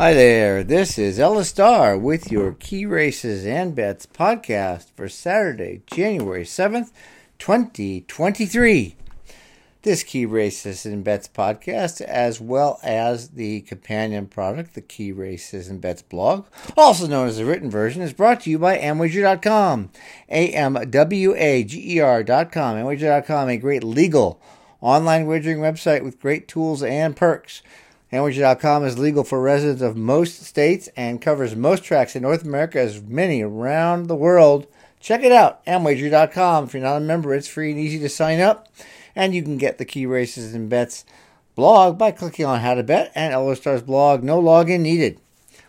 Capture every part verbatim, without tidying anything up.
Hi there, this is Ella Starr with your Key Races and Bets podcast for Saturday, January seventh, twenty twenty-three. This Key Races and Bets podcast, as well as the companion product, the Key Races and Bets blog, also known as the written version, is brought to you by Amwager dot com, A M W A G E R dot com. Amwager dot com, a great legal online wagering website with great tools and perks. Amwager dot com is legal for residents of most states and covers most tracks in North America, as many around the world. Check it out, Amwager dot com. If you're not a member, it's free and easy to sign up. And you can get the Key Races and Bets blog by clicking on How to Bet and Ella Starr's blog, No Login Needed.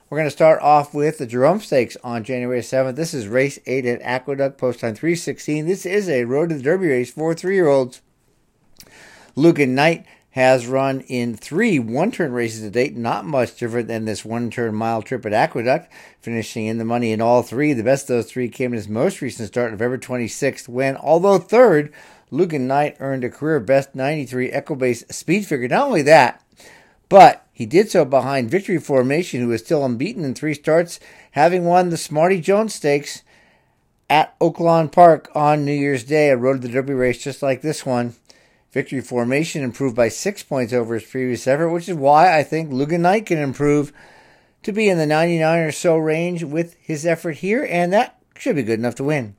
We're going to start off with the Jerome Stakes on January seventh. This is race eight at Aqueduct, post time three sixteen. This is a Road to the Derby race for three-year-olds. Lucan Knight has run in three one-turn races to date, not much different than this one-turn mile trip at Aqueduct, finishing in the money in all three. The best of those three came in his most recent start, November twenty-sixth, when, although third, Lucan Knight earned a career-best ninety-three Echo-based speed figure. Not only that, but he did so behind Victory Formation, who is still unbeaten in three starts, having won the Smarty Jones Stakes at Oaklawn Park on New Year's Day, a Road to the Derby race just like this one. Victory Formation improved by six points over his previous effort, which is why I think Lucan Knight can improve to be in the ninety-nine or so range with his effort here, and that should be good enough to win.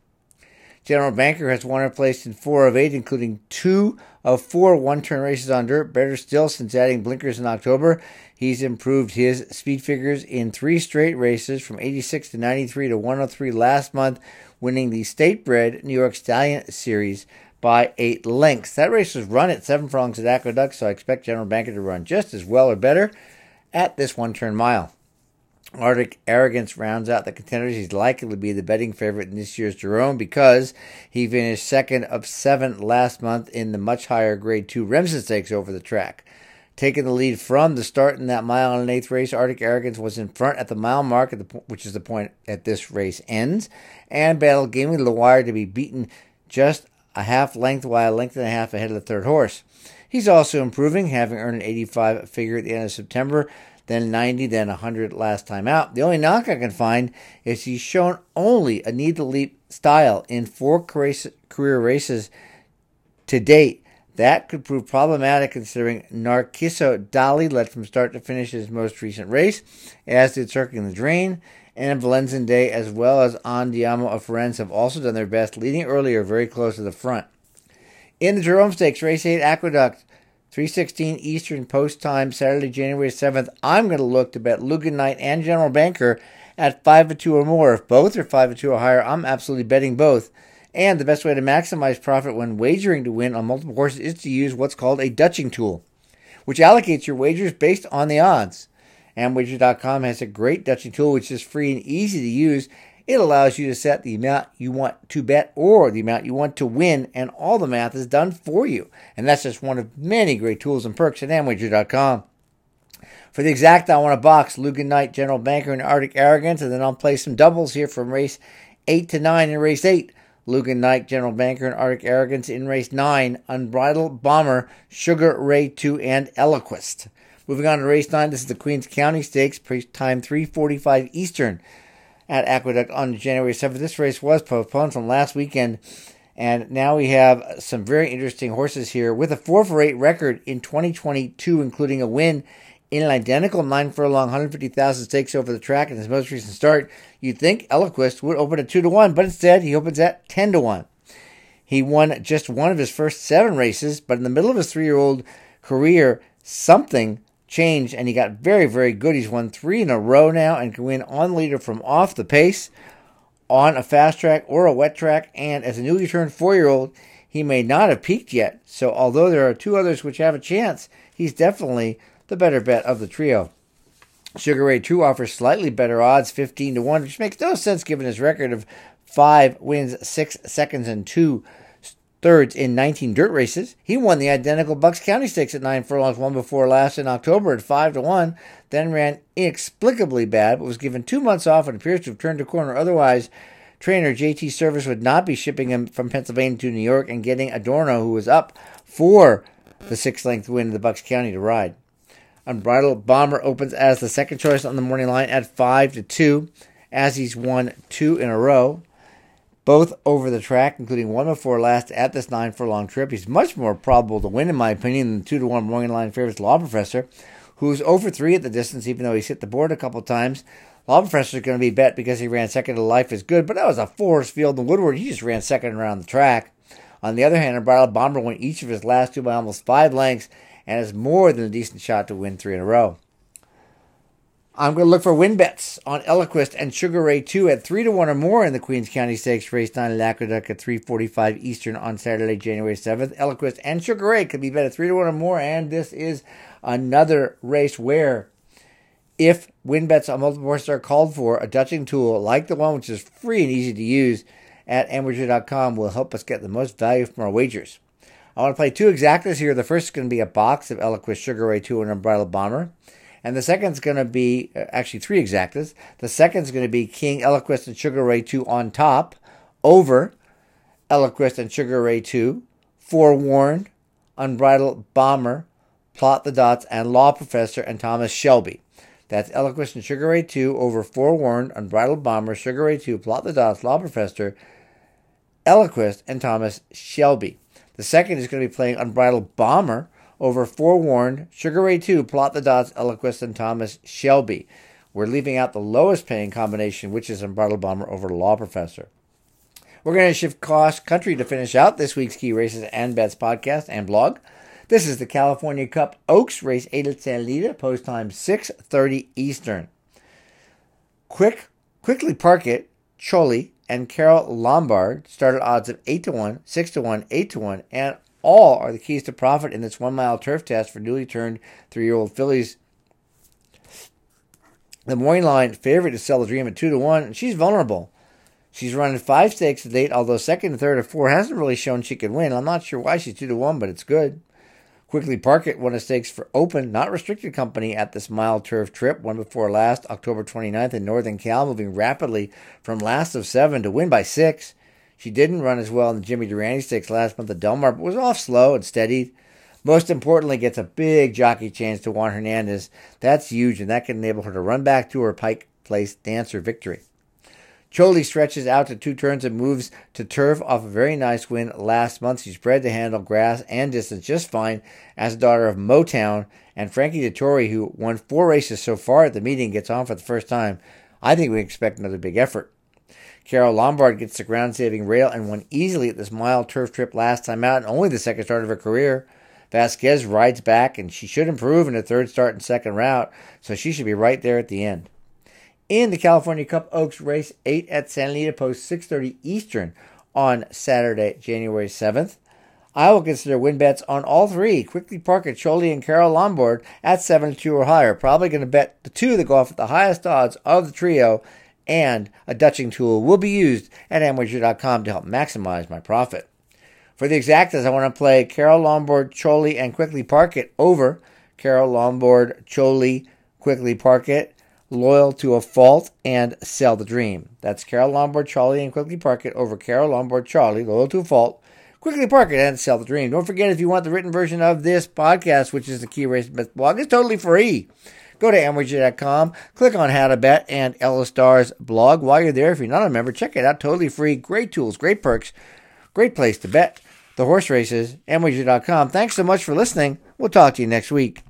General Banker has won or placed in four of eight, including two of four one-turn races on dirt. Better still, since adding blinkers in October, he's improved his speed figures in three straight races, from eighty-six to ninety-three to one oh three last month, winning the state-bred New York Stallion Series by eight lengths. That race was run at seven furlongs at Aqueduct, so I expect General Banker to run just as well or better at this one-turn mile. Arctic Arrogance rounds out the contenders. He's likely to be the betting favorite in this year's Jerome because he finished second of seven last month in the much higher Grade two Remsen Stakes over the track. Taking the lead from the start in that mile and eighth race, Arctic Arrogance was in front at the mile mark, at the po- which is the point at this race ends, and battled gamely to the wire to be beaten just a half length, while a length and a half ahead of the third horse. He's also improving, having earned an eighty-five figure at the end of September, then ninety, then one hundred last time out. The only knock I can find is he's shown only a need-to-leap style in four career races to date. That could prove problematic considering Narciso Dali led from start to finish his most recent race, as did Circling the Drain, and Valenzin Day, as well as Andiamo of Ferenc, have also done their best, leading earlier very close to the front. In the Jerome Stakes, Race eight Aqueduct, three sixteen Eastern Post Time, Saturday, January seventh, I'm going to look to bet Lucan Knight and General Banker at five to two or more. If both are five to two or higher, I'm absolutely betting both. And the best way to maximize profit when wagering to win on multiple horses is to use what's called a Dutching tool, which allocates your wagers based on the odds. Amwager dot com has a great Dutching tool, which is free and easy to use. It allows you to set the amount you want to bet or the amount you want to win, and all the math is done for you. And that's just one of many great tools and perks at Amwager dot com. For the exact, I want a box, Lucan Knight, General Banker, and Arctic Arrogance, and then I'll play some doubles here from race eight to nine and race eight. Lucan Knight, General Banker, and Arctic Arrogance in race nine, Unbridled Bomber, Sugar Ray two, and Eloquist. Moving on to race nine, this is the Queens County Stakes, time three forty-five Eastern at Aqueduct on January seventh. This race was postponed from last weekend, and now we have some very interesting horses here with a four for eight record in twenty twenty-two, including a win in an identical nine furlong, one hundred fifty thousand stakes over the track in his most recent start. You'd think Eloquist would open at two to one, but instead he opens at ten to one. He won just one of his first seven races, but in the middle of his three-year-old career, something changed, and he got very, very good. He's won three in a row now and can win on leader from off the pace, on a fast track or a wet track, and as a newly turned four-year-old, he may not have peaked yet. So although there are two others which have a chance, he's definitely the better bet of the trio. Sugar Ray two offers slightly better odds, fifteen to one, which makes no sense given his record of five wins, six seconds, and two thirds in nineteen dirt races. He won the identical Bucks County Stakes at nine furlongs, one before last in October at five to one, then ran inexplicably bad, but was given two months off and appears to have turned a corner. Otherwise, trainer J T Service would not be shipping him from Pennsylvania to New York and getting Adorno, who was up for the six-length win of the Bucks County, to ride. Unbridled Bomber opens as the second choice on the morning line at five to two, as he's won two in a row, both over the track, including one before last at this nine furlong trip. He's much more probable to win, in my opinion, than the two to one morning line favorites Law Professor, who's oh for three at the distance, even though he's hit the board a couple times. Law Professor is going to be bet because he ran second to Life is Good, but that was a four-horse field in Woodward. He just ran second around the track. On the other hand, Unbridled Bomber won each of his last two by almost five lengths, and is more than a decent shot to win three in a row. I'm going to look for win bets on Eloquist and Sugar Ray two at three to one or more in the Queens County Stakes Race nine at Aqueduct at three forty-five Eastern on Saturday, January seventh. Eloquist and Sugar Ray could be bet at three to one or more, and this is another race where, if win bets on multiple horses are called for, a judging tool like the one which is free and easy to use at Amwager dot com will help us get the most value from our wagers. I want to play two exactas here. The first is going to be a box of Eloquist, Sugar Ray two, and Unbridled Bomber. And the second is going to be, actually three exactas. The second is going to be King, Eloquist, and Sugar Ray two on top, over Eloquist and Sugar Ray two, Forewarned, Unbridled Bomber, Plot the Dots, and Law Professor and Thomas Shelby. That's Eloquist and Sugar Ray two over Forewarned, Unbridled Bomber, Sugar Ray two, Plot the Dots, Law Professor, Eloquist, and Thomas Shelby. The second is going to be playing Unbridled Bomber over Forewarned, Sugar Ray two, Plot the Dots, Eloquist, and Thomas Shelby. We're leaving out the lowest paying combination, which is Unbridled Bomber over Law Professor. We're going to shift cross country to finish out this week's Key Races and Bets podcast and blog. This is the California Cup Oaks, race eight at Santa Anita, post time six thirty Eastern. Quick, Quickly Park It, Choli, and Carol Lombard started odds of eight to one, six to one, eight to one, and all are the keys to profit in this one-mile turf test for newly turned three-year-old fillies. The morning line favorite is Sell the Dream at two to one, and she's vulnerable. She's running five stakes to date, although second, third, or four hasn't really shown she could win. I'm not sure why she's two to one, but it's good. Quickly Park It won a stakes for open, not restricted company at this mile turf trip, one before last, October twenty-ninth in Northern Cal, moving rapidly from last of seven to win by six. She didn't run as well in the Jimmy Durante Stakes last month at Del Mar, but was off slow and steadied. Most importantly, gets a big jockey change to Juan Hernandez. That's huge, and that can enable her to run back to her Pike Place Dancer victory. Choli stretches out to two turns and moves to turf off a very nice win last month. She's bred to handle grass and distance just fine as a daughter of Motown. And Frankie Dettori, who won four races so far at the meeting, gets on for the first time. I think we expect another big effort. Carol Lombard gets the ground-saving rail and won easily at this mile turf trip last time out, and only the second start of her career. Vasquez rides back, and she should improve in a third start and second route, so she should be right there at the end. In the California Cup Oaks, race eight at Santa Anita, post six thirty Eastern on Saturday, January seventh. I will consider win bets on all three, Quickly Park It, Choli, and Carol Lombard, at seven to two or higher. Probably going to bet the two that go off at the highest odds of the trio, and a dutching tool will be used at Amwager dot com to help maximize my profit. For the exactas, I want to play Carol Lombard, Choli, and Quickly Park It over Carol Lombard, Choli, Quickly Park It, Loyal to a Fault, and Sell the Dream. That's Carol Lombard, Choli, and Quickly Park It over Carol Lombard, Choli, Loyal to a Fault, Quickly Park It, and Sell the Dream. Don't forget, if you want the written version of this podcast, which is the Key Race Bet blog, it's totally free. Go to Amwager dot com, click on How to Bet and Ella Starr's blog. While you're there, if you're not a member, check it out. Totally free. Great tools, great perks, great place to bet the horse races. Amwager dot com. Thanks so much for listening. We'll talk to you next week.